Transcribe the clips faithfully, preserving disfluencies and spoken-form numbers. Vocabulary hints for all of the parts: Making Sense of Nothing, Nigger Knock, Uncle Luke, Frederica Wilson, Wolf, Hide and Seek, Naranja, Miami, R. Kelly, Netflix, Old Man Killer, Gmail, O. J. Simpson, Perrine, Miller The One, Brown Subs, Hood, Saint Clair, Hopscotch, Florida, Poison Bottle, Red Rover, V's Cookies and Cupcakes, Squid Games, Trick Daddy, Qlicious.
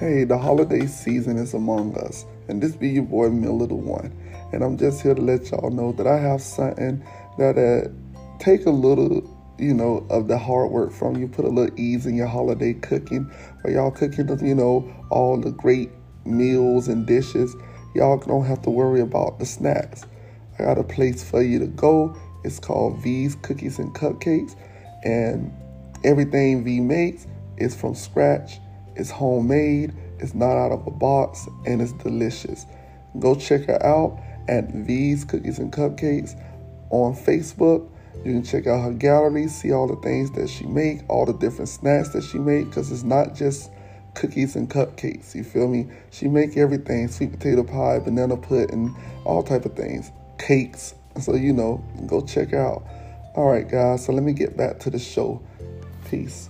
Hey, the holiday season is among us, and this be your boy Miller The One, and I'm just here to let y'all know that I have something that uh, take a little, you know, of the hard work from you, put a little ease in your holiday cooking, where y'all cooking, you know, all the great meals and dishes. Y'all don't have to worry about the snacks. I got a place for you to go. It's called V's Cookies and Cupcakes, and everything V makes is from scratch. It's homemade, it's not out of a box, and it's delicious. Go check her out at V's Cookies and Cupcakes on Facebook. You can check out her gallery, see all the things that she make, all the different snacks that she make, because it's not just cookies and cupcakes, you feel me? She make everything, sweet potato pie, banana pudding, all type of things, cakes. So, you know, go check her out. All right, guys, so let me get back to the show. Peace.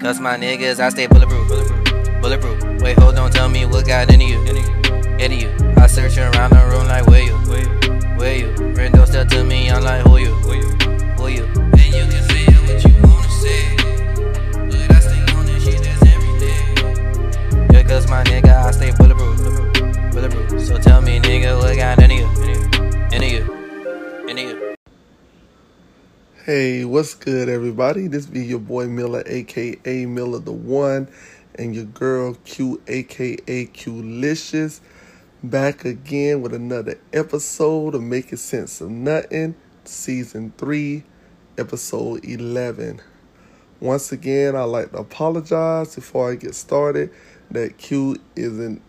That's my niggas, I stay bulletproof, bulletproof, bulletproof. Wait, hold on, tell me what got into you, into you. I search around the room like, where you, where you, where you? Rendo step to me, I'm like, who you, who you, who you? And you can say what you wanna say. Look, I stay on this shit, that's every day. Yeah, cause my nigga, I stay bulletproof, bulletproof, bulletproof. So tell me, nigga, what got into you, into you, into you. Hey, what's good, everybody? This be your boy Miller, a k a. Miller The One, and your girl Q, a k a. Qlicious, back again with another episode of Making Sense of Nothing, Season three, Episode eleven. Once again, I'd like to apologize before I get started that Q isn't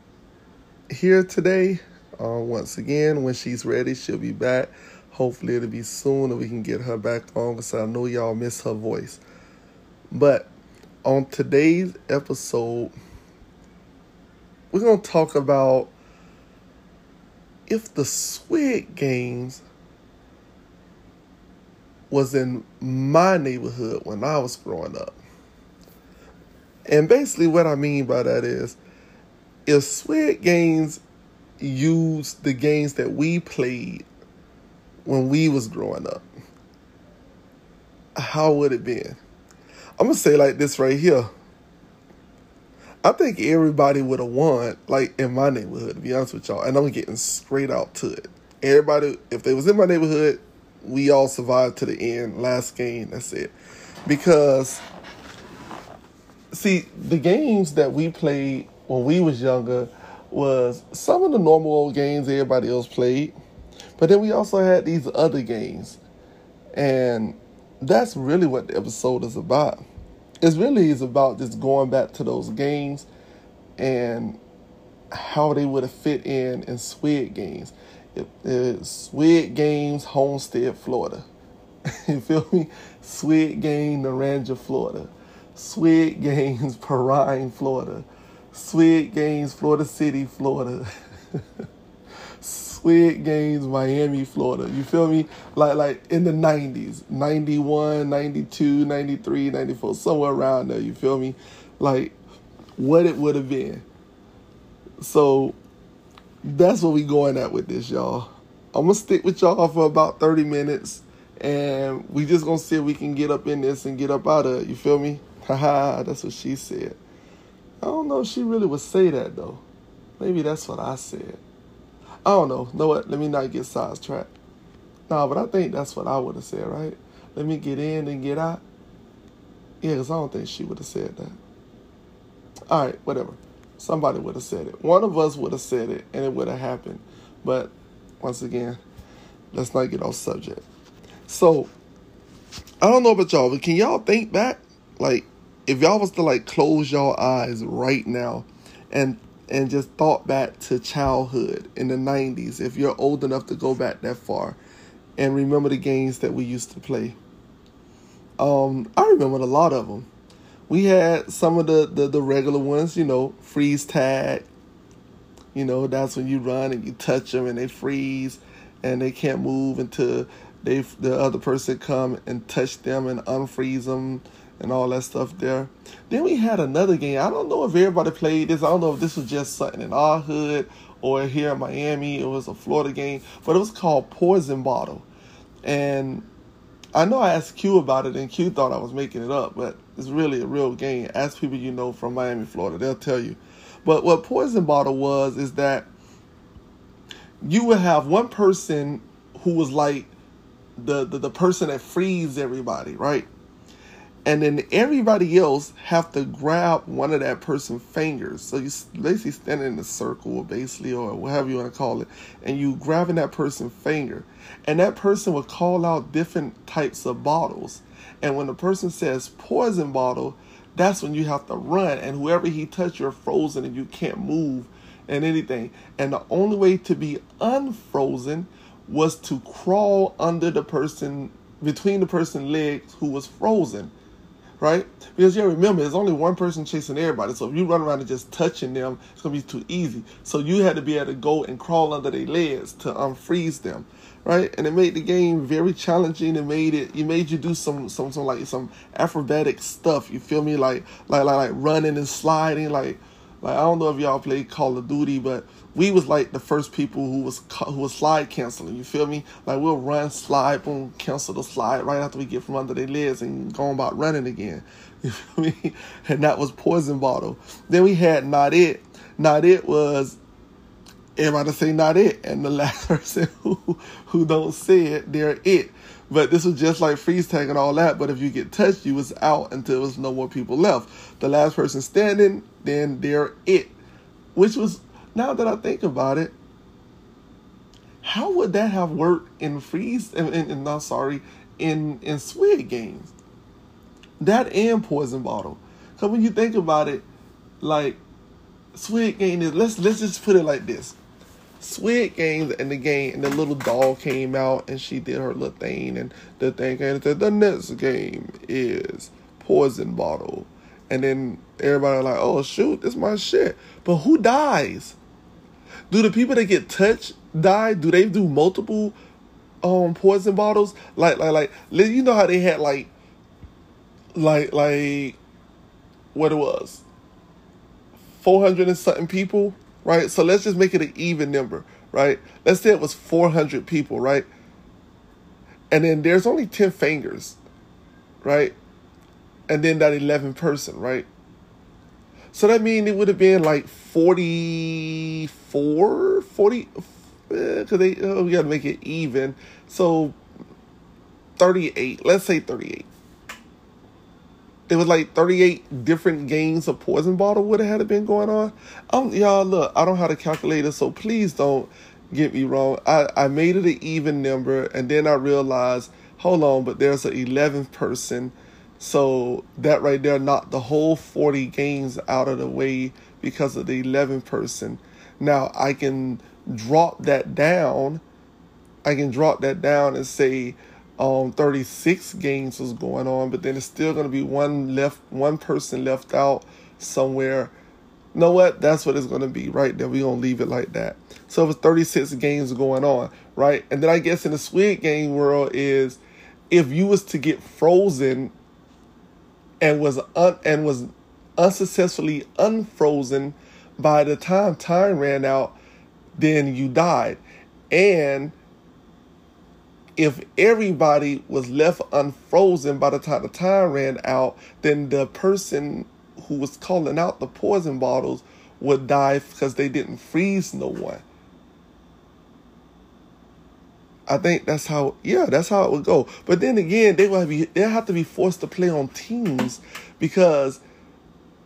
here today. Uh, once again, when she's ready, she'll be back. Hopefully it'll be soon and we can get her back on because I know y'all miss her voice. But on today's episode, we're going to talk about if the Squid Games was in my neighborhood when I was growing up. And basically what I mean by that is if Squid Games used the games that we played when we was growing up, how would it be? I'm gonna say like this right here. I think everybody would have won, like in my neighborhood, to be honest with y'all. And I'm getting straight out to it. Everybody, if they was in my neighborhood, we all survived to the end, last game, that's it. Because, see, the games that we played when we was younger was some of the normal old games everybody else played. But then we also had these other games. And that's really what the episode is about. It really is about just going back to those games and how they would have fit in in Squid Games. It, it, Squid Games, Homestead, Florida. You feel me? Squid Game, Naranja, Florida. Squid Games, Perrine, Florida. Squid Games, Florida City, Florida. Squid Games, Miami, Florida. You feel me? Like like in the nineties, ninety-one, ninety-two, ninety-three, ninety-four, somewhere around there. You feel me? Like what it would have been. So that's what we going at with this, y'all. I'm going to stick with y'all for about thirty minutes. And we just going to see if we can get up in this and get up out of it. You feel me? Haha, that's what she said. I don't know if she really would say that, though. Maybe that's what I said. I don't know. Know what? Let me not get sidetracked. Nah, but I think that's what I would have said, right? Let me get in and get out. Yeah, because I don't think she would have said that. All right, whatever. Somebody would have said it. One of us would have said it, and it would have happened. But once again, let's not get off subject. So, I don't know about y'all, but can y'all think back? Like, if y'all was to, like, close y'all eyes right now and And just thought back to childhood in the nineties, if you're old enough to go back that far, and remember the games that we used to play. Um, I remembered a lot of them. We had some of the, the, the regular ones, you know, freeze tag. You know, that's when you run and you touch them and they freeze and they can't move until they the other person come and touch them and unfreeze them. And all that stuff there. Then we had another game. I don't know if everybody played this. I don't know if this was just something in our hood or here in Miami, it was a Florida game, but it was called Poison Bottle. And I know I asked Q about it, and Q thought I was making it up, but it's really a real game. Ask people you know from Miami, Florida, they'll tell you. But what Poison Bottle was is that you would have one person who was like the, the, the person that frees everybody, right? And then everybody else have to grab one of that person's fingers. So you basically stand in a circle, basically, or whatever you want to call it, and you grabbing that person's finger. And that person would call out different types of bottles. And when the person says poison bottle, that's when you have to run. And whoever he touched, you're frozen and you can't move and anything. And the only way to be unfrozen was to crawl under the person, between the person's legs who was frozen. Right? Because you remember, there's only one person chasing everybody. So if you run around and just touching them, it's going to be too easy. So you had to be able to go and crawl under their legs to unfreeze them. Right? And it made the game very challenging. It made it, it made you do some, some, some, like, some acrobatic stuff. You feel me? Like, like, like, like running and sliding. Like, like, I don't know if y'all played Call of Duty, but we was like the first people who was, who was slide canceling. You feel me? Like, we'll run, slide, boom, cancel the slide right after we get from under their legs and go on about running again. You feel me? And that was Poison Bottle. Then we had Not It. Not It was, everybody say Not It. And the last person who, who don't say it, they're it. But this was just like freeze tag and all that. But if you get touched, you was out until there was no more people left. The last person standing, then they're it. Which was... Now that I think about it, how would that have worked in Freeze? And, and, and I'm sorry, in in Squid Games, that and Poison Bottle. Because when you think about it, like Squid Game is. Let's let's just put it like this: Squid Games and the game, and the little doll came out and she did her little thing, and the thing came and said, the next game is Poison Bottle, and then everybody like, oh shoot, this is my shit. But who dies? Do the people that get touched die? Do they do multiple um, poison bottles? Like, like, like, you know how they had, like, like, like, what it was? four hundred and something people, right? So let's just make it an even number, right? Let's say it was four hundred people, right? And then there's only ten fingers, right? And then that eleven person, right? So that means it would have been like forty-four, forty, because uh, they oh, we got to make it even. So thirty-eight, let's say thirty-eight. It was like thirty-eight different games of Poison Bottle would have had been going on. Um, y'all, look, I don't have a calculator, so please don't get me wrong. I, I made it an even number, and then I realized, hold on, but there's an eleventh person. So that right there knocked the whole forty games out of the way because of the eleven person. Now I can drop that down. I can drop that down and say um, thirty-six games was going on, but then it's still going to be one left, one person left out somewhere. You know what? That's what it's going to be right there. We're going to leave it like that. So it was thirty-six games going on, right? And then I guess in the Squid Game world is if you was to get frozen and was un- and was unsuccessfully unfrozen by the time time ran out, then you died. And if everybody was left unfrozen by the time the time ran out, then the person who was calling out the poison bottles would die because they didn't freeze no one. I think that's how, yeah, that's how it would go. But then again, they would be, they'll have to be forced to play on teams because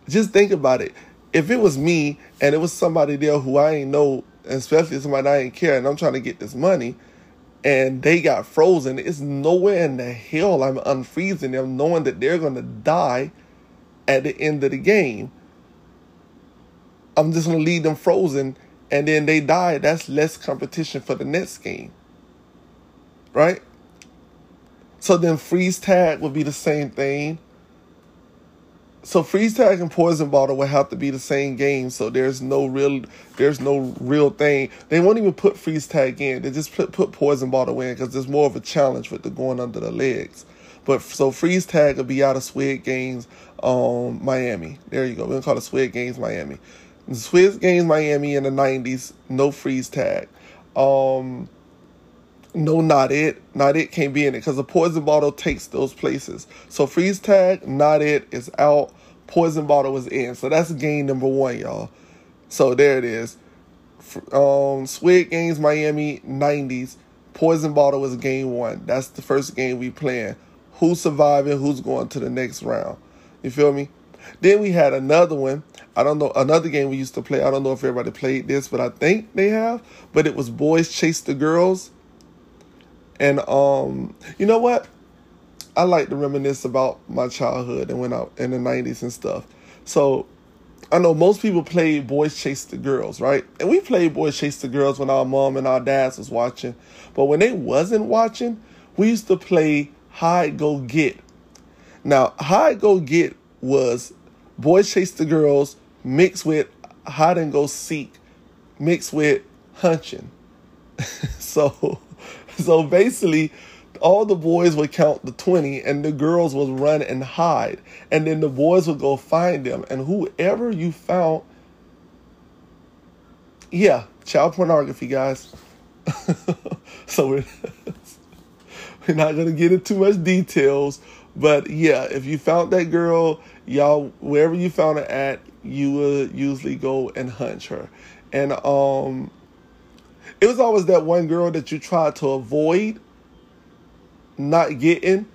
just think about it. If it was me and it was somebody there who I ain't know, especially somebody I ain't care, and I'm trying to get this money, and they got frozen, it's nowhere in the hell I'm unfreezing them, knowing that they're going to die at the end of the game. I'm just going to leave them frozen, and then they die. That's less competition for the next game. Right? So then freeze tag would be the same thing. So freeze tag and poison bottle would have to be the same game. So there's no real, there's no real thing. They won't even put freeze tag in. They just put, put poison bottle in because there's more of a challenge with the going under the legs. But so freeze tag would be out of Squid Games, um, Miami. There you go. We're gonna call it Squid Games Miami. Squid Games Miami in the nineties, no freeze tag. Um, no, not it. Not it can't be in it because the Poison Bottle takes those places. So freeze tag, not it is out. Poison Bottle is in. So that's game number one, y'all. So there it is. Um, Squid Games Miami nineties. Poison Bottle is game one. That's the first game we playing. Who's surviving? Who's going to the next round? You feel me? Then we had another one. I don't know. Another game we used to play. I don't know if everybody played this, but I think they have. But it was Boys Chase the Girls. And um, you know what? I like to reminisce about my childhood and when I in the nineties and stuff. So I know most people played Boys Chase the Girls, right? And we played Boys Chase the Girls when our mom and our dads was watching. But when they wasn't watching, we used to play Hide, Go, Get. Now, Hide, Go, Get was Boys Chase the Girls mixed with Hide and Go Seek mixed with hunching. so, so basically, all the boys would count the twenty and the girls would run and hide. And then the boys would go find them. And whoever you found, yeah, child pornography, guys. so we're, we're not going to get into too much details. But yeah, if you found that girl, y'all, wherever you found her at, you would usually go and hunch her. And um, it was always that one girl that you tried to avoid not getting,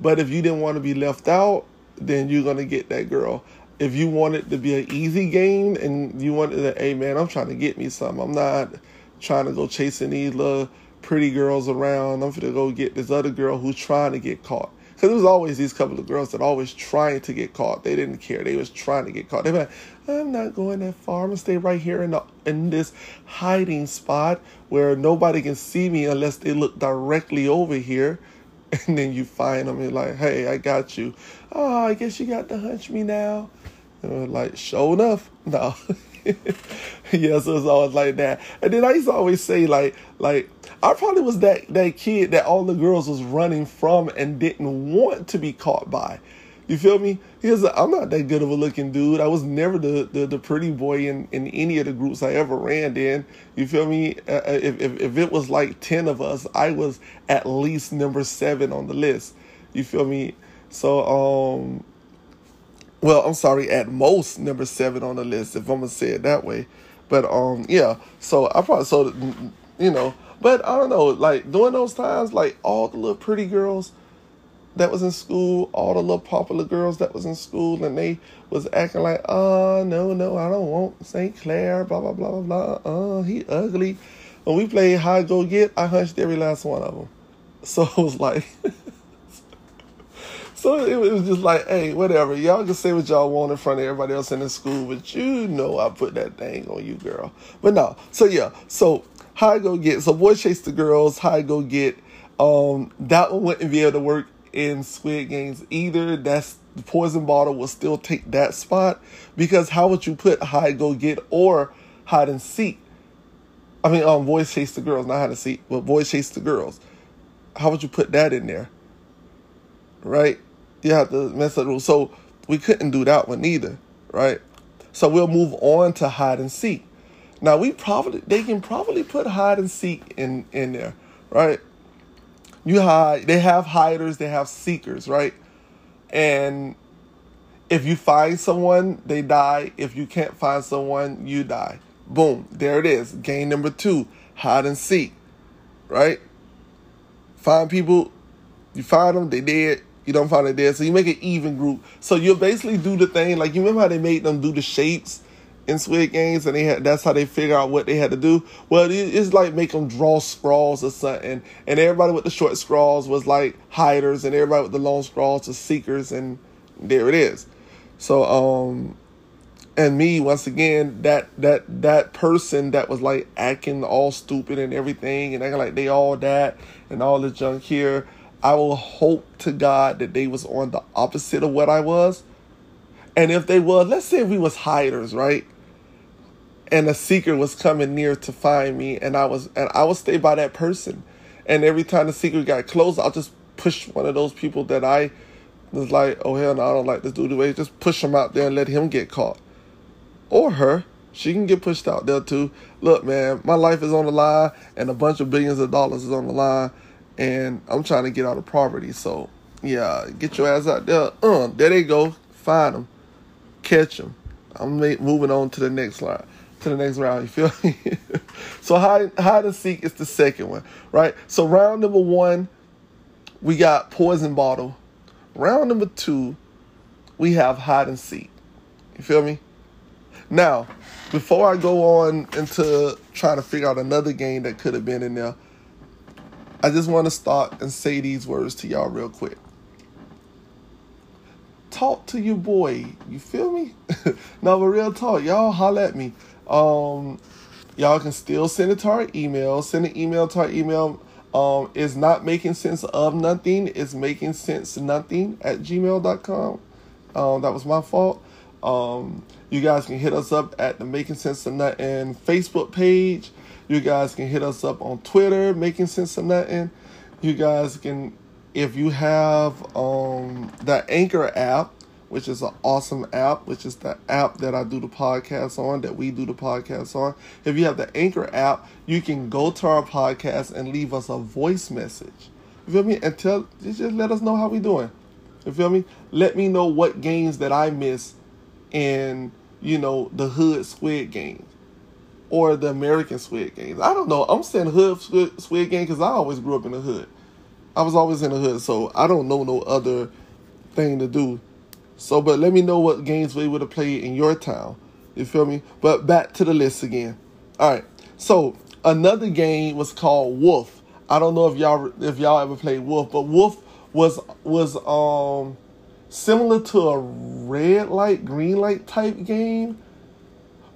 but if you didn't want to be left out, then you're going to get that girl. If you want it to be an easy game and you wanted to, hey man, I'm trying to get me some. I'm not trying to go chasing these little pretty girls around. I'm going to go get this other girl who's trying to get caught. Because there was always these couple of girls that always trying to get caught. They didn't care. They was trying to get caught. They were like, I'm not going that far. I'm going to stay right here in, the, in this hiding spot where nobody can see me unless they look directly over here. And then you find them and you're like, hey, I got you. Oh, I guess you got to hunch me now. And we're like, sure enough. No. yeah, so it's always like that. And then I used to always say, like, like I probably was that, that kid that all the girls was running from and didn't want to be caught by. You feel me? Here's a, I'm not that good of a looking dude. I was never the, the, the pretty boy in, in any of the groups I ever ran in. You feel me? Uh, if, if if it was like ten of us, I was at least number seven on the list. You feel me? So, um, well, I'm sorry, at most number seven on the list, if I'm going to say it that way. But, um, yeah, so I probably, so, you know, but I don't know, like during those times, like all the little pretty girls that was in school, all the little popular girls that was in school, and they was acting like, oh, no, no, I don't want Saint Clair, blah, blah, blah, blah, blah, uh, he ugly. When we played Hide, Go, Get, I hunched every last one of them. So it was like, so it was just like, hey, whatever, y'all can say what y'all want in front of everybody else in the school, but you know I put that thing on you, girl. But no, so yeah, so Hide, Go, Get, so Boys Chase the Girls, Hide, Go, Get, um, that one wouldn't be able to work in Squid Games either. That's the Poison Bottle will still take that spot, because how would you put Hide, Go, Get or Hide and Seek? I mean, um, Boys Chase the Girls, not Hide and Seek, but Boys Chase the Girls. How would you put that in there? Right? You have to mess up the rules. So we couldn't do that one either, right? So we'll move on to Hide and Seek. Now we probably they can probably put Hide and Seek in in there, right? You hide, they have hiders, they have seekers, right? And if you find someone, they die. If you can't find someone, you die. Boom, there it is. Game number two, hide and seek, right? Find people, you find them, they dead. You don't find them dead. So you make an even group. So you'll basically do the thing, like you remember how they made them do the shapes in Squid Games, and they had, that's how they figure out what they had to do. Well, it's like make them draw scrawls or something, and everybody with the short scrawls was like hiders, and everybody with the long scrawls was seekers, and there it is. So, um, and me, once again, that that that person that was like acting all stupid and everything, and acting like they all that and all this junk here, I will hope to God that they was on the opposite of what I was. And if they was, let's say we was hiders, right? And a seeker was coming near to find me, and I was, and I would stay by that person. And every time the seeker got close, I'll just push one of those people that I was like, oh hell no, I don't like this dude away. Just push him out there and let him get caught, or her, She can get pushed out there too. Look, man, my life is on the line and a bunch of billions of dollars is on the line and I'm trying to get out of poverty. So, yeah, get your ass out there. Uh, there they go. Find them. Catch them. I'm moving on to the next line. To the next round, you feel me? So hide, hide and seek is the second one, right? So round number one, we got Poison Bottle. Round number two, we have Hide and Seek. You feel me? Now, before I go on into trying to figure out another game that could have been in there, I just want to start and say these words to y'all real quick. Talk to your boy. You feel me? No, but real talk. Y'all holler at me. Um, y'all can still send it to our email. Send an email to our email. Um, it's not making sense of nothing. It's making sense nothing at gmail dot com. Um, that was my fault. Um, you guys can hit us up at the Making Sense of Nothing Facebook page. You guys can hit us up on Twitter, Making Sense of Nothing. You guys can, if you have um, the Anchor app, which is an awesome app, which is the app that I do the podcast on, that we do the podcast on. If you have the Anchor app, you can go to our podcast and leave us a voice message. You feel me? And tell, just let us know how we doing. You feel me? Let me know what games that I miss in, you know, the Hood Squid Games or the American Squid Games. I don't know. I'm saying Hood Squid, squid Game because I always grew up in the hood. I was always in the hood, so I don't know no other thing to do. So, but let me know what games we would have played in your town. You feel me? But back to the list again. All right. So another game was called Wolf. I don't know if y'all if y'all ever played Wolf, but Wolf was was um similar to a red light, green light type game.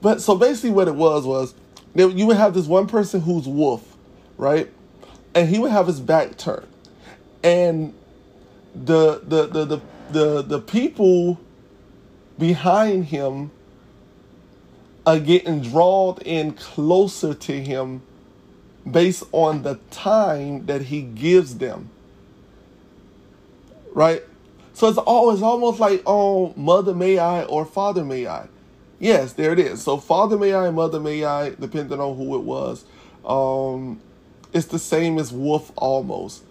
But so basically, what it was was you would have this one person who's Wolf, right? And he would have his back turned, and the the the the The, the people behind him are getting drawn in closer to him based on the time that he gives them. Right? So it's always almost like, oh, Mother May I or Father May I. Yes, there it is. So Father May I and Mother May I, depending on who it was, um, it's the same as Wolf almost,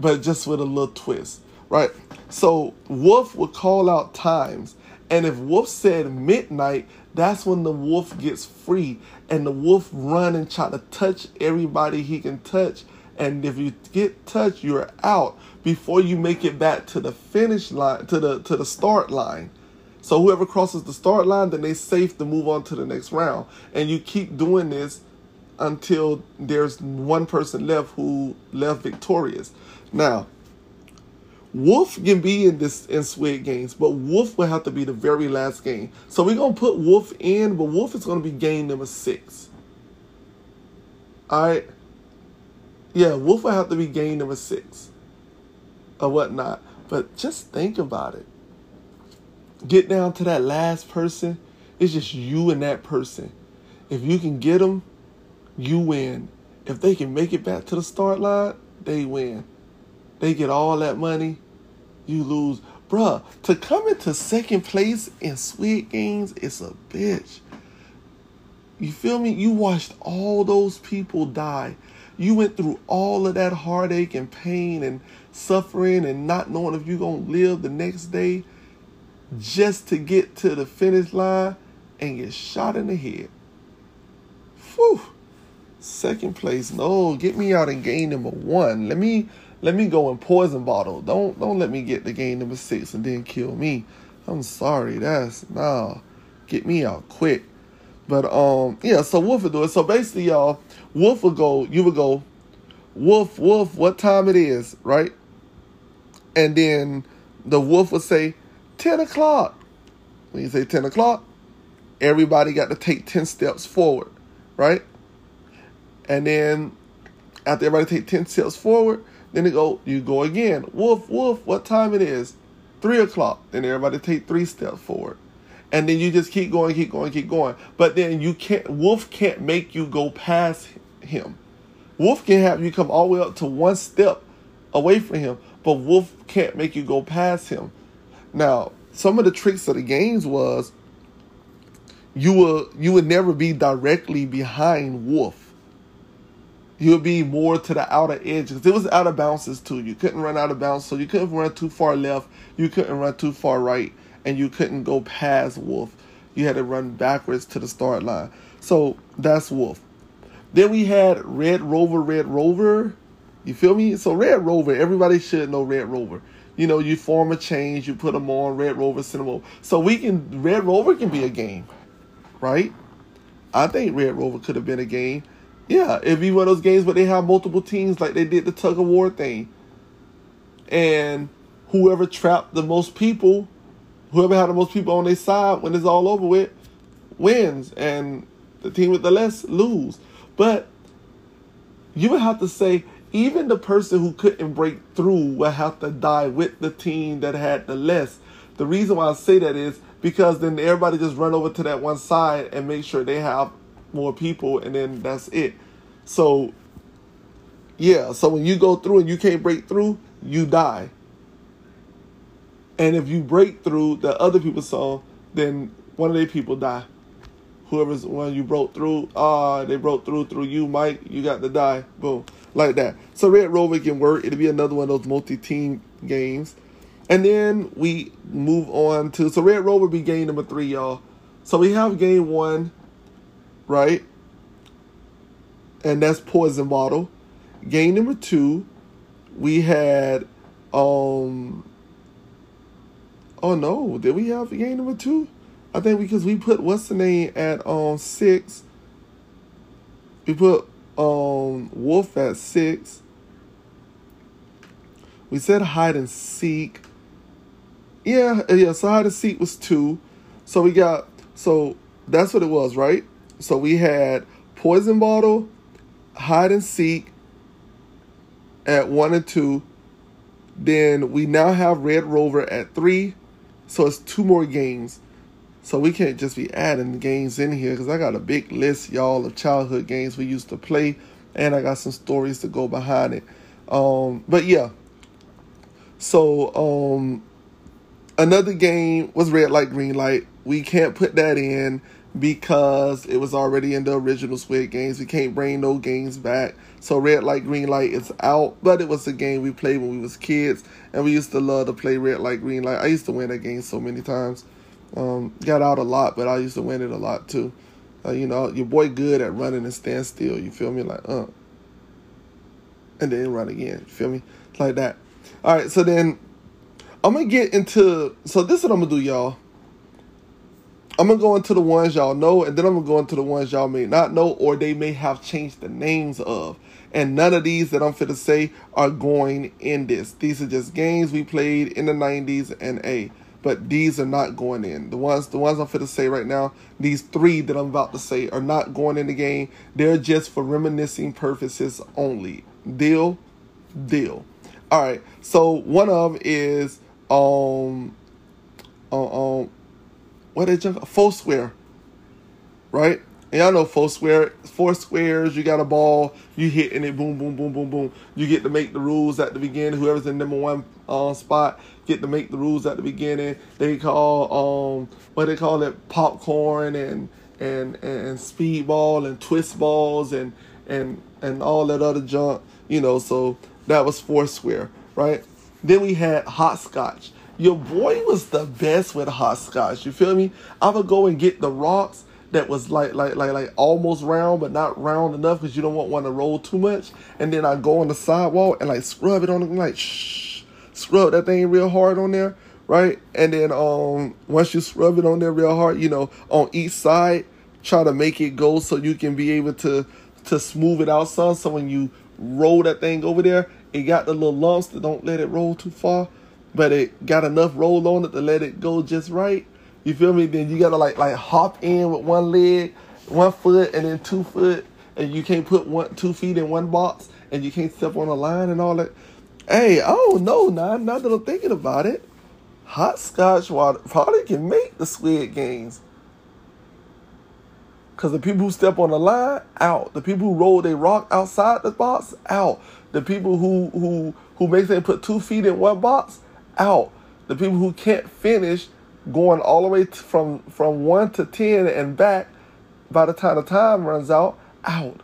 but just with a little twist. Right, so Wolf would call out times, and if Wolf said midnight, that's when the Wolf gets free, and the Wolf run and try to touch everybody he can touch, and if you get touched, you're out before you make it back to the finish line, to the to the start line. So whoever crosses the start line, then they're safe to move on to the next round, and you keep doing this until there's one person left who left victorious. Now, Wolf can be in this in Squid Games, but Wolf will have to be the very last game. So we're going to put Wolf in, but Wolf is going to be game number six. All right? Yeah, Wolf will have to be game number six or whatnot. But just think about it. Get down to that last person. It's just you and that person. If you can get them, you win. If they can make it back to the start line, they win. They get all that money, you lose. Bruh, to come into second place in Squid Games is a bitch. You feel me? You watched all those people die. You went through all of that heartache and pain and suffering and not knowing if you're going to live the next day just to get to the finish line and get shot in the head. Whew. Second place. No, get me out in game number one. Let me... Let me go in Poison Bottle. Don't don't let me get the game number six and then kill me. I'm sorry. That's, nah. Get me out quick. But, um, yeah, so Wolf would do it. So basically, y'all, Wolf would go, you would go, Wolf, Wolf, what time it is, right? And then the Wolf would say, ten o'clock. When you say ten o'clock, everybody got to take ten steps forward, right? And then after everybody take ten steps forward, then they go, you go again. Wolf, Wolf, what time it is? Three o'clock. Then everybody take three steps forward. And then you just keep going, keep going, keep going. But then you can't, Wolf can't make you go past him. Wolf can have you come all the way up to one step away from him, but Wolf can't make you go past him. Now, some of the tricks of the games was you will you would never be directly behind Wolf. You would be more to the outer edge because it was out of bounces too. You couldn't run out of bounds, so you couldn't run too far left. You couldn't run too far right, and you couldn't go past Wolf. You had to run backwards to the start line. So that's Wolf. Then we had Red Rover, Red Rover. You feel me? So Red Rover, everybody should know Red Rover. You know, you form a change, you put them on, Red Rover, cinema. So we can, Red Rover can be a game, right? I think Red Rover could have been a game. Yeah, it'd be one of those games where they have multiple teams like they did the tug of war thing. And whoever trapped the most people, whoever had the most people on their side when it's all over with, wins. And the team with the less lose. But you would have to say even the person who couldn't break through would have to die with the team that had the less. The reason why I say that is because then everybody just run over to that one side and make sure they have more people, and then that's it. So, yeah. So when you go through and you can't break through, you die. And if you break through the other people's song, then one of their people die. Whoever's one you broke through, ah, uh, they broke through through you, Mike. You got to die. Boom, like that. So Red Rover can work. It'll be another one of those multi-team games. And then we move on to so Red Rover be game number three, y'all. So we have game one, right? And that's Poison Bottle. Game number two, we had um. Oh no, did we have game number two? I think because we put what's the name at um six. We put um Wolf at six. We said Hide and Seek. Yeah, yeah. So Hide and Seek was two. So we got so that's what it was, right? So we had Poison Bottle, Hide and Seek at one and two. Then we now have Red Rover at three. So it's two more games. So we can't just be adding games in here because I got a big list, y'all, of childhood games we used to play. And I got some stories to go behind it. Um, but yeah. So um, another game was Red Light, Green Light. We can't put that in because it was already in the original Squid Games. We can't bring no games back. So Red Light, Green Light is out. But it was a game we played when we was kids. And we used to love to play Red Light, Green Light. I used to win that game so many times. Um, got out a lot, but I used to win it a lot too. Uh, you know, your boy good at running and stand still. You feel me? Like, uh. And then run again. You feel me? Like that. All right, so then I'm going to get into... So this is what I'm going to do, y'all. I'm going to go into the ones y'all know, and then I'm going to go into the ones y'all may not know, or they may have changed the names of. And none of these that I'm finna say are going in this. These are just games we played in the nineties and A. But these are not going in. The ones the ones I'm finna say right now, these three that I'm about to say are not going in the game. They're just for reminiscing purposes only. Deal? Deal. All right. So one of them is... um, uh, um. What they jump? Foursquare, right? And y'all know Foursquare. Four squares. You got a ball. You hit and it boom, boom, boom, boom, boom. You get to make the rules at the beginning. Whoever's in number one uh, spot get to make the rules at the beginning. They call um what they call it popcorn and and and speedball and twist balls and and and all that other junk. You know, so that was Foursquare, right? Then we had Hopscotch. Your boy was the best with Hopscotch. You feel me? I would go and get the rocks that was like like like like almost round, but not round enough because you don't want one to roll too much. And then I go on the sidewalk and like scrub it on them, like shh, scrub that thing real hard on there, right? And then um, once you scrub it on there real hard, you know, on each side, try to make it go so you can be able to to smooth it out some. So when you roll that thing over there, it got the little lumps that don't let it roll too far. But it got enough roll on it to let it go just right. You feel me? Then you got to like like hop in with one leg, one foot, and then two foot. And you can't put one two feet in one box. And you can't step on a line and all that. Hey, I don't know now. Now that I'm thinking about it, Hopscotch water probably can make the Squid Games. Because the people who step on the line, out. The people who roll their rock outside the box, out. The people who, who, who make them put two feet in one box, out. The people who can't finish going all the way t- from, from one to ten and back by the time the time runs out, out.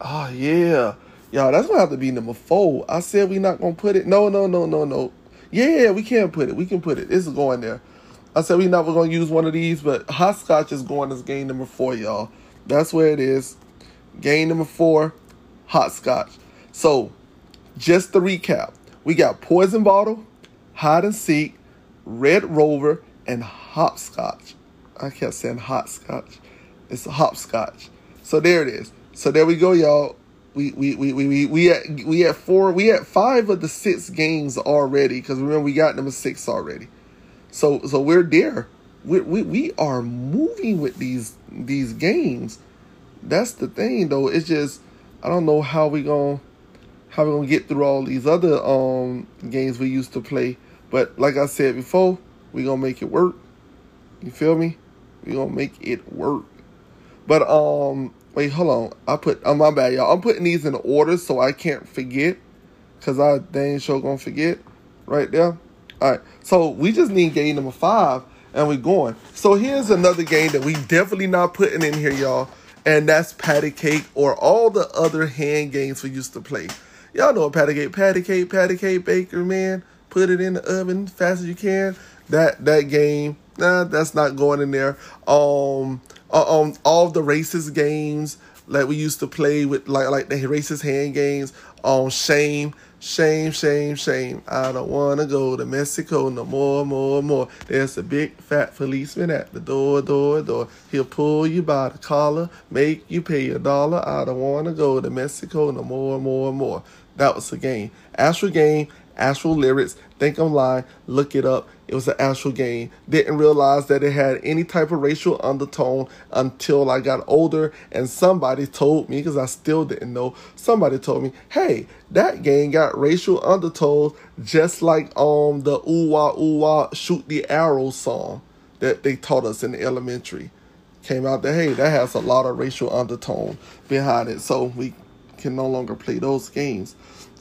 Oh, yeah. Y'all, that's going to have to be number four. I said we not going to put it. No, no, no, no, no. Yeah, we can put it. We can put it. This is going there. I said we not going to use one of these, but Hopscotch is going as game number four, y'all. That's where it is. Game number four, Hopscotch. So, just to recap, we got Poison Bottle, Hide and Seek, Red Rover, and Hopscotch. I kept saying Hopscotch. It's Hopscotch. So there it is. So there we go, y'all. We we we we we we at, we at four. We at five of the six games already. Because remember, we got number six already. So so we're there. We we we are moving with these these games. That's the thing, though. It's just I don't know how we gonna how we gonna get through all these other um games we used to play. But like I said before, we gonna make it work. You feel me? We gonna make it work. But um, wait, hold on. I put oh my bad, y'all. I'm putting these in order so I can't forget, cause I dang sure gonna forget right there. All right, so we just need game number five, and we going. So here's another game that we definitely not putting in here, y'all, and that's patty cake or all the other hand games we used to play. Y'all know patty cake, patty cake, patty cake, baker man. Put it in the oven fast as you can. That that game, nah, that's not going in there. Um. On um, all the racist games like we used to play with, like like the racist hand games. On um, shame, shame, shame, shame. I don't wanna go to Mexico no more, more, more. There's a big fat policeman at the door, door, door. He'll pull you by the collar, make you pay a dollar. I don't wanna go to Mexico no more, more, more. That was the game. Actual game, actual lyrics. Think I'm lying? Look it up. It was an actual game. Didn't realize that it had any type of racial undertone until I got older and somebody told me, because I still didn't know, somebody told me, hey, that game got racial undertones just like um the ooh wah ooh wah shoot the arrow song that they taught us in the elementary. Came out that, hey, that has a lot of racial undertone behind it. So we can no longer play those games.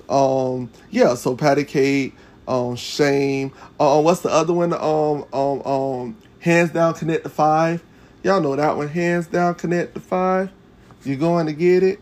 Um, yeah, so patty cake, Um, shame. Uh, what's the other one? Um, um, um, hands down, connect the five. Y'all know that one. Hands down, connect the five. You're going to get it.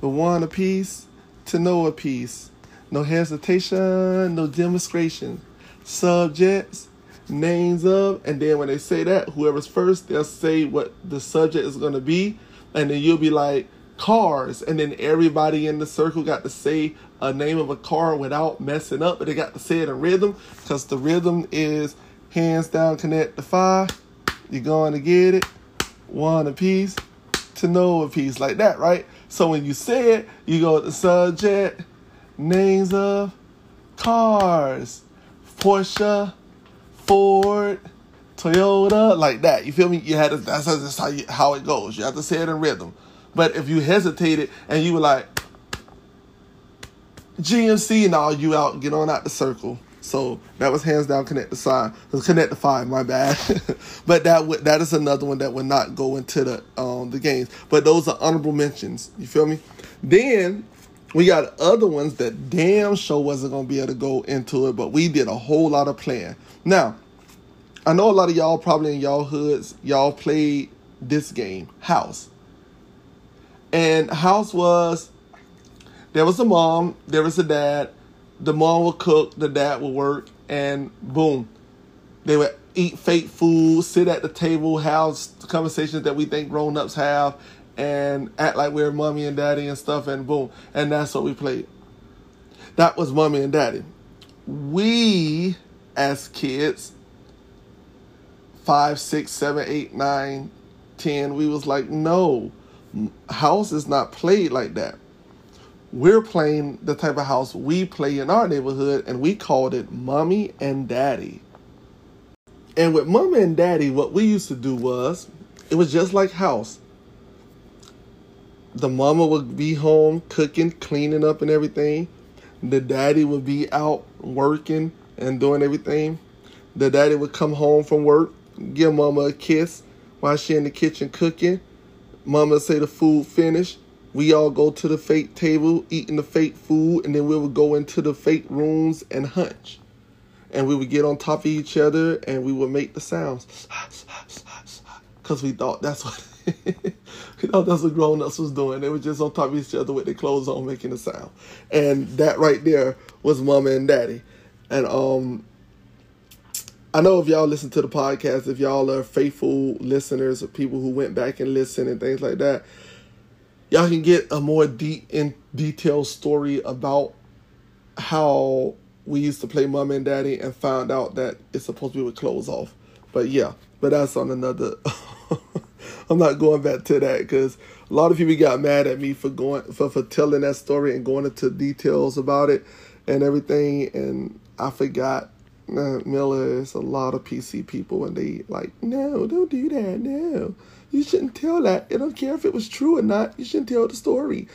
The one apiece to no apiece. No hesitation, no demonstration. Subjects, names of, and then when they say that, whoever's first, they'll say what the subject is going to be, and then you'll be like, cars, and then everybody in the circle got to say a name of a car without messing up, but they got to say it in rhythm, because the rhythm is hands down, connect the five, you're going to get it, one apiece to no apiece, like that, right? So when you say it, you go to subject, names of cars, Porsche, Ford, Toyota, like that, you feel me? You had to, that's, that's how, you, how it goes, you have to say it in rhythm. But if you hesitated and you were like, G M C and all, you out, get on out the circle. So that was hands down, connect the sign. Connect the five, my bad. But that w- that is another one that would not go into the um, the games. But those are honorable mentions. You feel me? Then we got other ones that damn sure wasn't going to be able to go into it, but we did a whole lot of playing. Now, I know a lot of y'all probably in y'all hoods, y'all played this game, House. And house was, there was a mom, there was a dad, the mom would cook, the dad would work, and boom. They would eat fake food, sit at the table, have conversations that we think grown-ups have, and act like we're mommy and daddy and stuff, and boom. And that's what we played. That was mommy and daddy. We, as kids, five, six, seven, eight, nine, ten, we was like, no. House is not played like that. We're playing the type of house we play in our neighborhood, and we called it Mommy and Daddy. And with Mommy and Daddy, what we used to do was, it was just like house. The mama would be home cooking, cleaning up and everything. The daddy would be out working and doing everything. The daddy would come home from work, give mama a kiss while she in the kitchen cooking. Mama say the food finished. We all go to the fake table, eating the fake food, and then we would go into the fake rooms and hunch. and we would get on top of each other and we would make the sounds. Because we thought that's what we thought that's what grown-ups was doing. They were just on top of each other with their clothes on making a sound. And that right there was Mama and Daddy. And um, I know if y'all listen to the podcast, if y'all are faithful listeners or people who went back and listened and things like that, y'all can get a more deep in detailed story about how we used to play Mama and Daddy and found out that it's supposed to be with clothes off. But yeah, but that's on another... I'm not going back to that because a lot of people got mad at me for going for, for telling that story and going into details about it and everything. And I forgot, uh, Miller, it's a lot of P C people and they like, no, don't do that, no. You shouldn't tell that. I don't care if it was true or not. You shouldn't tell the story.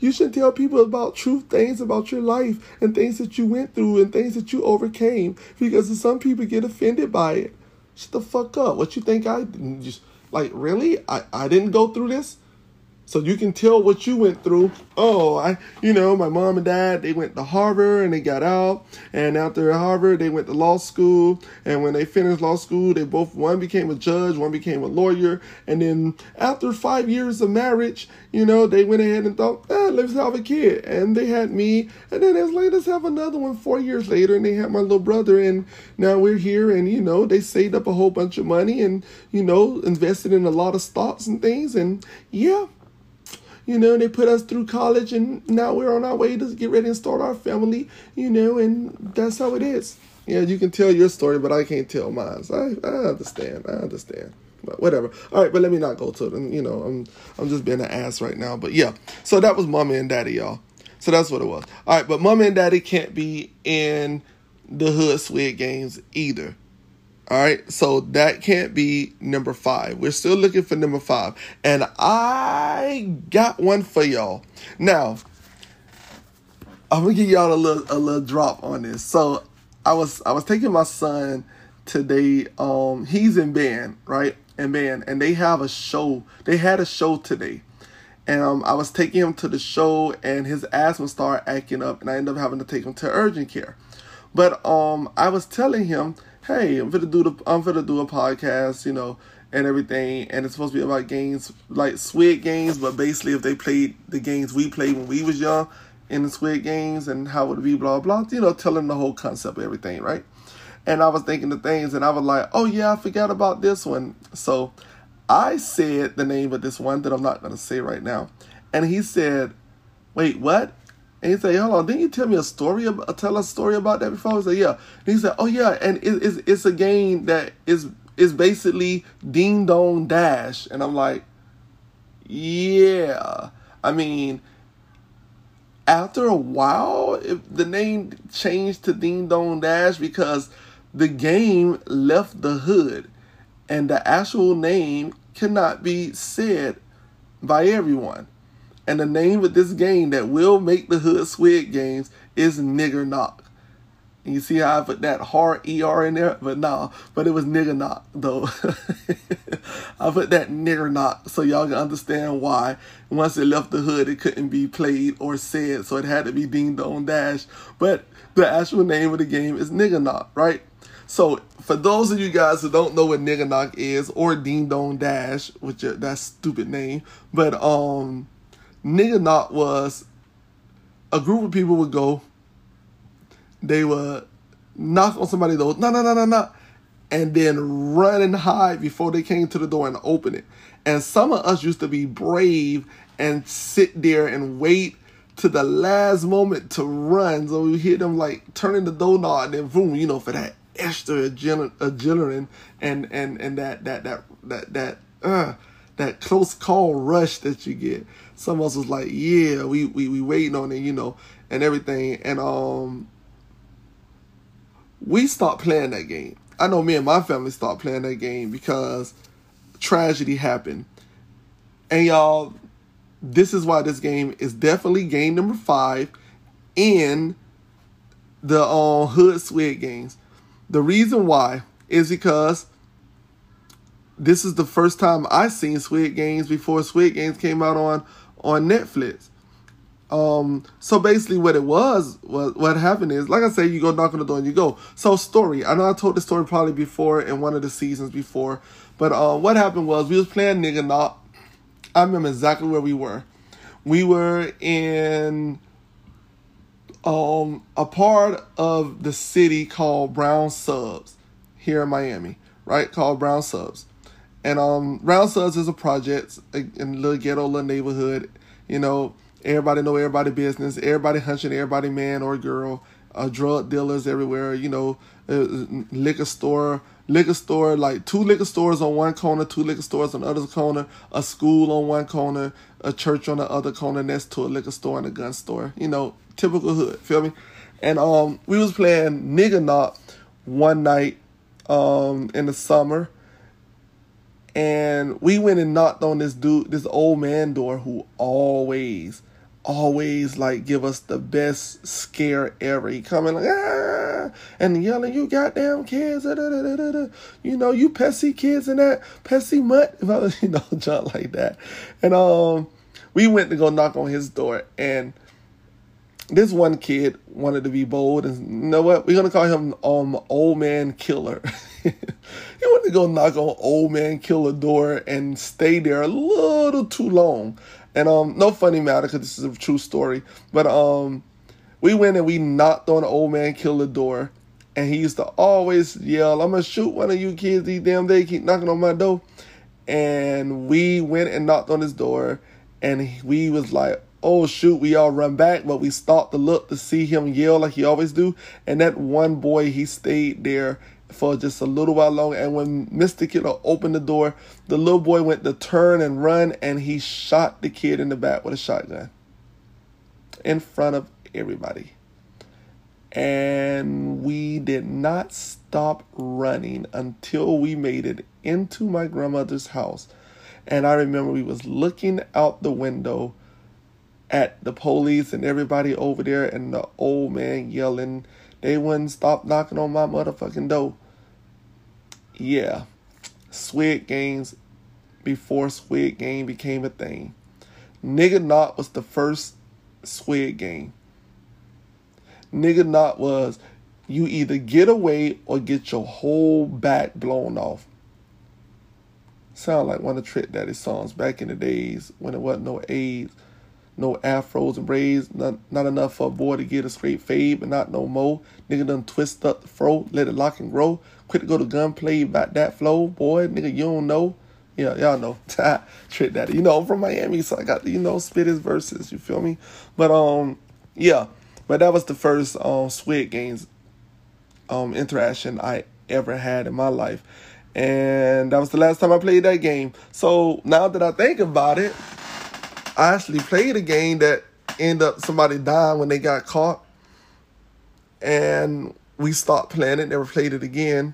You shouldn't tell people about true things about your life and things that you went through and things that you overcame because some people get offended by it. Shut the fuck up. What you think I didn't just... Like, really? I, I didn't go through this? So you can tell what you went through. Oh, I, you know, my mom and dad, they went to Harvard and they got out. And after Harvard, they went to law school. And when they finished law school, they both, one became a judge, one became a lawyer. And then after five years of marriage, you know, they went ahead and thought, eh, let's have a kid. And they had me. And then they was like, let's have another one four years later. And they had my little brother. And now we're here. And, you know, they saved up a whole bunch of money and, you know, invested in a lot of stocks and things. And yeah. You know, they put us through college, and now we're on our way to get ready and start our family, you know, and that's how it is. Yeah, you can tell your story, but I can't tell mine. So I, I understand. I understand. But whatever. All right, but let me not go to them. You know, I'm I'm just being an ass right now. But, yeah, so that was Mama and Daddy, y'all. So that's what it was. All right, but Mama and Daddy can't be in the Hood Squid Games either. All right, so that can't be number five. We're still looking for number five. And I got one for y'all. Now, I'm going to give y'all a little a little drop on this. So I was I was taking my son today. Um, he's in band, right? In band. And they have a show. They had a show today. And um, I was taking him to the show, and his asthma started acting up, and I ended up having to take him to urgent care. But um, I was telling him, hey, I'm gonna do the I'm gonna do a podcast, you know, and everything, and it's supposed to be about games like Squid Games, but basically if they played the games we played when we was young in the Squid Games, and how would it be, blah blah, you know, tell them the whole concept of everything, right? And I was thinking the things, and I was like, oh yeah, I forgot about this one. So I said the name of this one that I'm not gonna say right now, and he said, wait, what? And he said, hold on, didn't you tell me a story, about, tell a story about that before? I said, yeah. And he said, oh, yeah, and it, it's, it's a game that is is basically Ding Dong Dash. And I'm like, yeah. I mean, after a while, if the name changed to Ding Dong Dash because the game left the hood. And the actual name cannot be said by everyone. And the name of this game that will make the Hood Squid Games is Nigger Knock. And you see how I put that hard E R in there? But nah, but it was Nigger Knock, though. I put that Nigger Knock so y'all can understand why. Once it left the hood, it couldn't be played or said, so it had to be Ding Dong Dash. But the actual name of the game is Nigger Knock, right? So for those of you guys who don't know what Nigger Knock is, or Ding Dong Dash, which is that stupid name, but um... Nigger Knock was a group of people would go, they would knock on somebody's door, no, no, no, no, no, and then run and hide before they came to the door and open it. And some of us used to be brave and sit there and wait to the last moment to run. So we hear them like turning the doorknob and then boom, you know, for that extra adrenaline and, and, and that, that, that, that, that, uh, that close call rush that you get. Some of us was like, yeah, we, we, we waiting on it, you know, and everything. And um, we stopped playing that game. I know me and my family stopped playing that game because tragedy happened. And y'all, this is why this game is definitely game number five in the uh, Hood Squid Games. The reason why is because this is the first time I seen Squid Games before Squid Games came out on, on Netflix. Um, so basically what it was, what, what happened is, like I say, you go knock on the door and you go. So story, I know I told this story probably before in one of the seasons before, but um, what happened was we was playing Nigger Knock. I remember exactly where we were. We were in um, a part of the city called Brown Subs here in Miami, right? Called Brown Subs. And um, Brown Subs is a project in a little ghetto, little neighborhood, you know, everybody know everybody business, everybody hunching, everybody man or girl, uh, drug dealers everywhere, you know, uh, liquor store, liquor store, like two liquor stores on one corner, two liquor stores on the other corner, a school on one corner, a church on the other corner next to a liquor store and a gun store, you know, typical hood, feel me? And um, we was playing Nigger Knock one night um, in the summer, and we went and knocked on this dude, this old man door who always... always like give us the best scare ever. He coming like ah, and yelling, "You goddamn kids, da, da, da, da, da. You know, you pesky kids and that pesky mutt," you know, junk like that. And um, we went to go knock on his door, and this one kid wanted to be bold, and you know what? We're gonna call him um Old Man Killer. He wanted to go knock on Old Man Killer door and stay there a little too long. And um, no funny matter because this is a true story. But um, we went and we knocked on the Old Man Killer door, and he used to always yell, "I'm gonna shoot one of you kids! These damn they keep knocking on my door." And we went and knocked on his door, and we was like, "Oh shoot!" We all run back, but we stopped to look to see him yell like he always do. And that one boy, he stayed there for just a little while longer, and when Mister Killer opened the door, the little boy went to turn and run, and he shot the kid in the back with a shotgun in front of everybody. And we did not stop running until we made it into my grandmother's house. And I remember we was looking out the window at the police and everybody over there, and the old man yelling, "They wouldn't stop knocking on my motherfucking door." Yeah. Squid Games before Squid Game became a thing. Nigger Knock was the first Squid Game. Nigger Knock was you either get away or get your whole back blown off. Sound like one of Trick Daddy's songs back in the days when there wasn't no AIDS. No afros and braids, not, not enough for a boy to get a straight fade, but not no more. Nigga done twist up the fro, let it lock and grow. Quick to go to gunplay about that flow, boy. Nigga, you don't know. Yeah, y'all know. Trick Daddy. You know, I'm from Miami, so I got to, you know, spit his verses. You feel me? But, um, yeah. But that was the first um, Squid Games um, interaction I ever had in my life. And that was the last time I played that game. So now that I think about it, I actually played a game that ended up somebody dying when they got caught. And we stopped playing it, never played it again.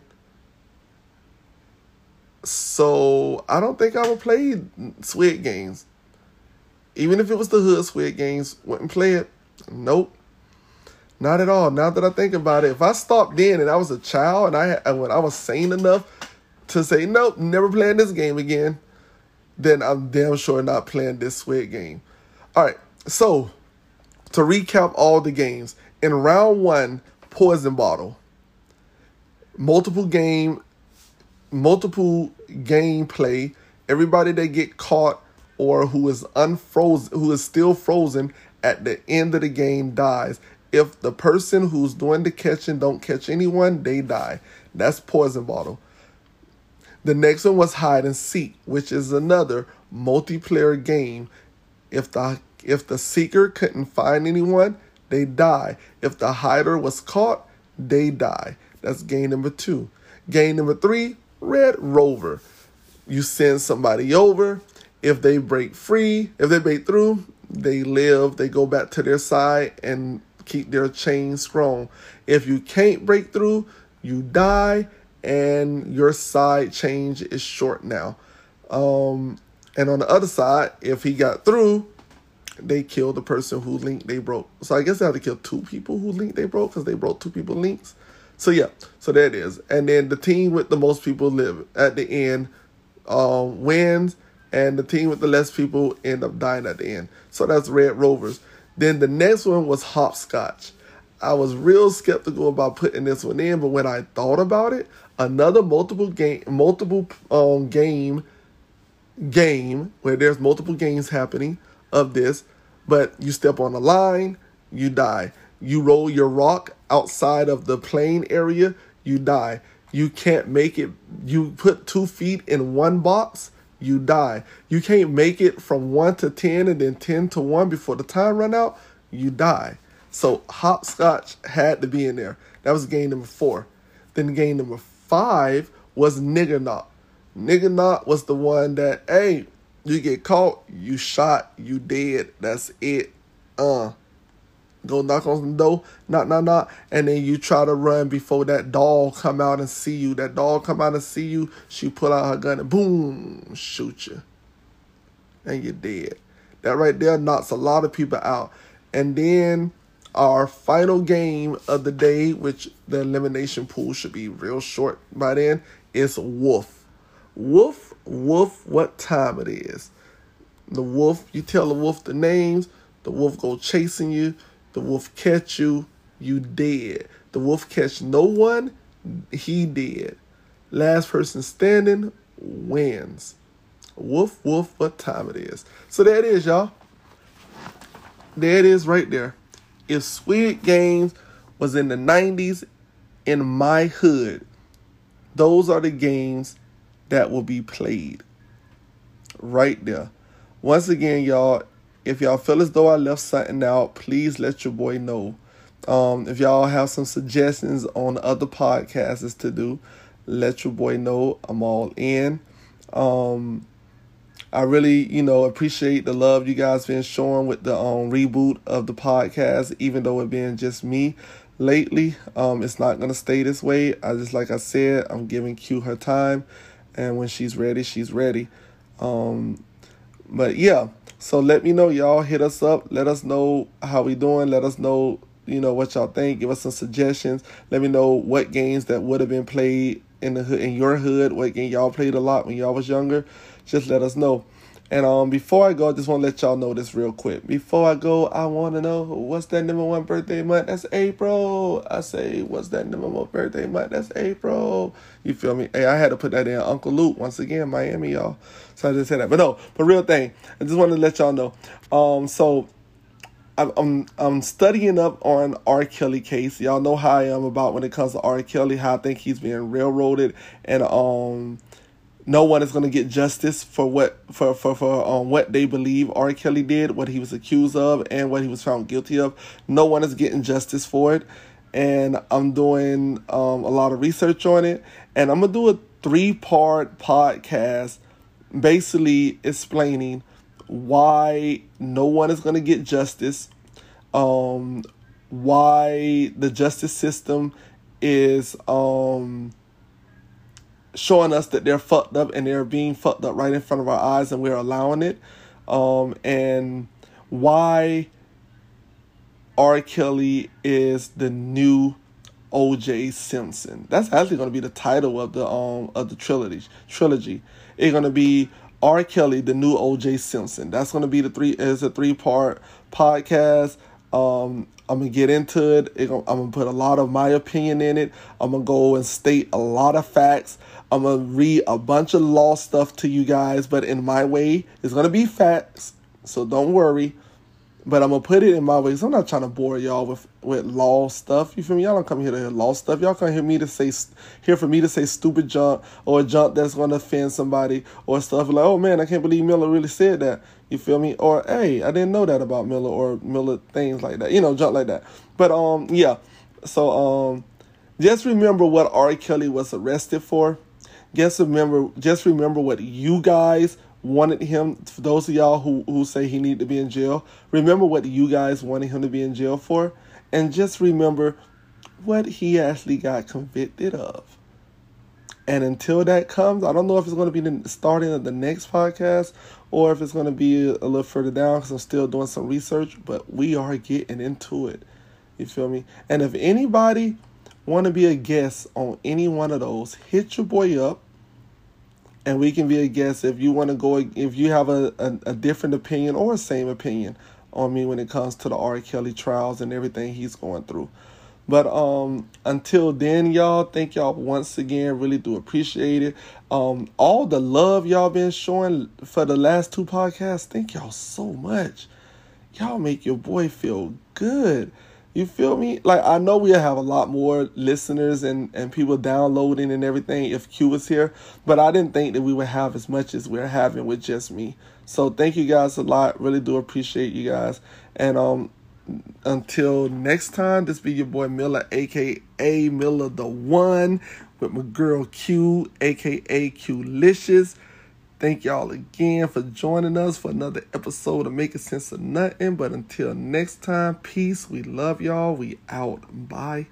So I don't think I ever played Squid Games. Even if it was the hood Squid Games, wouldn't play it. Nope. Not at all. Now that I think about it, if I stopped then and I was a child and I when I was sane enough to say, nope, never playing this game again, then I'm damn sure not playing this Squid Game. All right, so to recap all the games. In round one, Poison Bottle. Multiple game, multiple gameplay. Everybody that get caught or who is unfrozen, who is still frozen at the end of the game dies. If the person who's doing the catching don't catch anyone, they die. That's Poison Bottle. The next one was Hide and Seek, which is another multiplayer game. If the if the seeker couldn't find anyone, they die. If the hider was caught, they die. That's game number two. Game number three, Red Rover. You send somebody over. If they break free, if they break through, they live. They go back to their side and keep their chain strong. If you can't break through, you die. And your side change is short now. Um, and on the other side, if he got through, they killed the person who linked they broke. So I guess they had to kill two people who linked they broke because they broke two people links. So yeah, so there it is. And then the team with the most people live at the end uh, wins. And the team with the less people end up dying at the end. So that's Red Rovers. Then the next one was Hopscotch. I was real skeptical about putting this one in, but when I thought about it, another multiple game, multiple um, game, game where there's multiple games happening of this, but you step on a line, you die. You roll your rock outside of the playing area, you die. You can't make it. You put two feet in one box, you die. You can't make it from one to ten and then ten to one before the time run out, you die. So Hopscotch had to be in there. That was game number four. Then game number five was Nigger Knock. Nigger Knock was the one that, hey, you get caught, you shot, you dead. That's it. Uh, go knock on some door, knock, knock, knock, and then you try to run before that dog come out and see you. That dog come out and see you. She pull out her gun and boom, shoot you, and you're dead. That right there knocks a lot of people out. And then our final game of the day, which the elimination pool should be real short by then, is Wolf. Wolf, Wolf, what time it is. The wolf, you tell the wolf the names, the wolf go chasing you, the wolf catch you, you dead. The wolf catch no one, he dead. Last person standing wins. Wolf, wolf, what time it is. So there it is, y'all. There it is right there. If Squid Games was in the nineties in my hood, those are the games that will be played right there. Once again, y'all, if y'all feel as though I left something out, please let your boy know. Um, if y'all have some suggestions on other podcasts to do, let your boy know. I'm all in. Um, I really, you know, appreciate the love you guys been showing with the um, reboot of the podcast, even though it been just me lately. Um, it's not going to stay this way. I just, like I said, I'm giving Q her time, and when she's ready, she's ready. Um, but yeah, so let me know, y'all. Hit us up. Let us know how we doing. Let us know, you know, what y'all think. Give us some suggestions. Let me know what games that would have been played in the hood, in your hood, what game y'all played a lot when y'all was younger. Just let us know. And um, before I go, I just want to let y'all know this real quick. Before I go, I want to know, what's that number one birthday month? That's April. I say, what's that number one birthday month? That's April. You feel me? Hey, I had to put that in. Uncle Luke, once again, Miami, y'all. So I just said that. But no, but real thing, I just wanted to let y'all know. Um, so I'm, I'm, I'm studying up on R. Kelly case. Y'all know how I am about when it comes to R. Kelly, how I think he's being railroaded. And um... no one is going to get justice for what for, for, for um, what they believe R. Kelly did, what he was accused of, and what he was found guilty of. No one is getting justice for it. And I'm doing um, a lot of research on it. And I'm going to do a three-part podcast basically explaining why no one is going to get justice, um, why the justice system is... Um, showing us that they're fucked up and they're being fucked up right in front of our eyes and we're allowing it. Um, and why R. Kelly is the new O. J. Simpson. That's actually going to be the title of the um of the trilogy. Trilogy. It's going to be R. Kelly, the new O. J. Simpson. That's going to be the three. It's a three part podcast. Um, I'm going to get into it. it I'm going to put a lot of my opinion in it. I'm going to go and state a lot of facts. I'm going to read a bunch of law stuff to you guys, but in my way, it's going to be facts, so don't worry. But I'm going to put it in my way, so I'm not trying to bore y'all with, with law stuff. You feel me? Y'all don't come here to hear law stuff. Y'all come hear me to say, here for me to say stupid junk or junk that's going to offend somebody or stuff like, oh man, I can't believe Miller really said that. You feel me? Or, hey, I didn't know that about Miller or Miller, things like that. You know, junk like that. But, um, yeah. So, um, just remember what R. Kelly was arrested for. Just remember, just remember what you guys wanted him, for those of y'all who, who say he need to be in jail, remember what you guys wanted him to be in jail for, and just remember what he actually got convicted of. And until that comes, I don't know if it's going to be the starting of the next podcast or if it's going to be a little further down because I'm still doing some research, but we are getting into it. You feel me? And if anybody want to be a guest on any one of those, hit your boy up. And we can be a guest if you want to go, if you have a, a, a different opinion or a same opinion on me when it comes to the R. Kelly trials and everything he's going through. But um, until then, y'all, thank y'all once again. Really do appreciate it. Um, all the love y'all been showing for the last two podcasts, thank y'all so much. Y'all make your boy feel good. You feel me? Like, I know we'll have a lot more listeners and, and people downloading and everything if Q was here. But I didn't think that we would have as much as we're having with just me. So thank you guys a lot. Really do appreciate you guys. And um. Until next time, this be your boy Miller, a k a. Miller The One, with my girl Q, a k a. Qlicious. Thank y'all again for joining us for another episode of Making Sense of Nothing. But until next time, peace. We love y'all. We out. Bye.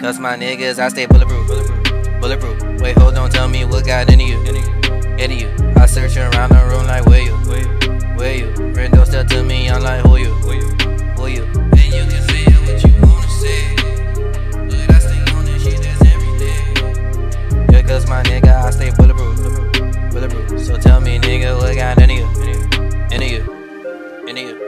Cause my niggas, I stay bulletproof. Bulletproof. Bulletproof. Wait, hold on. Tell me what got into you. Into you. Into you. I search around the room like, where you? Where you? Where you? Friend don't step to me. I'm like, who you? Who you? Who you? And you can say what you wanna say. But I stay on that shit that's every day. Yeah, cause my nigga, I stay bulletproof. Bulletproof. So tell me, nigga, what got into you? Into you. Into you. Into you.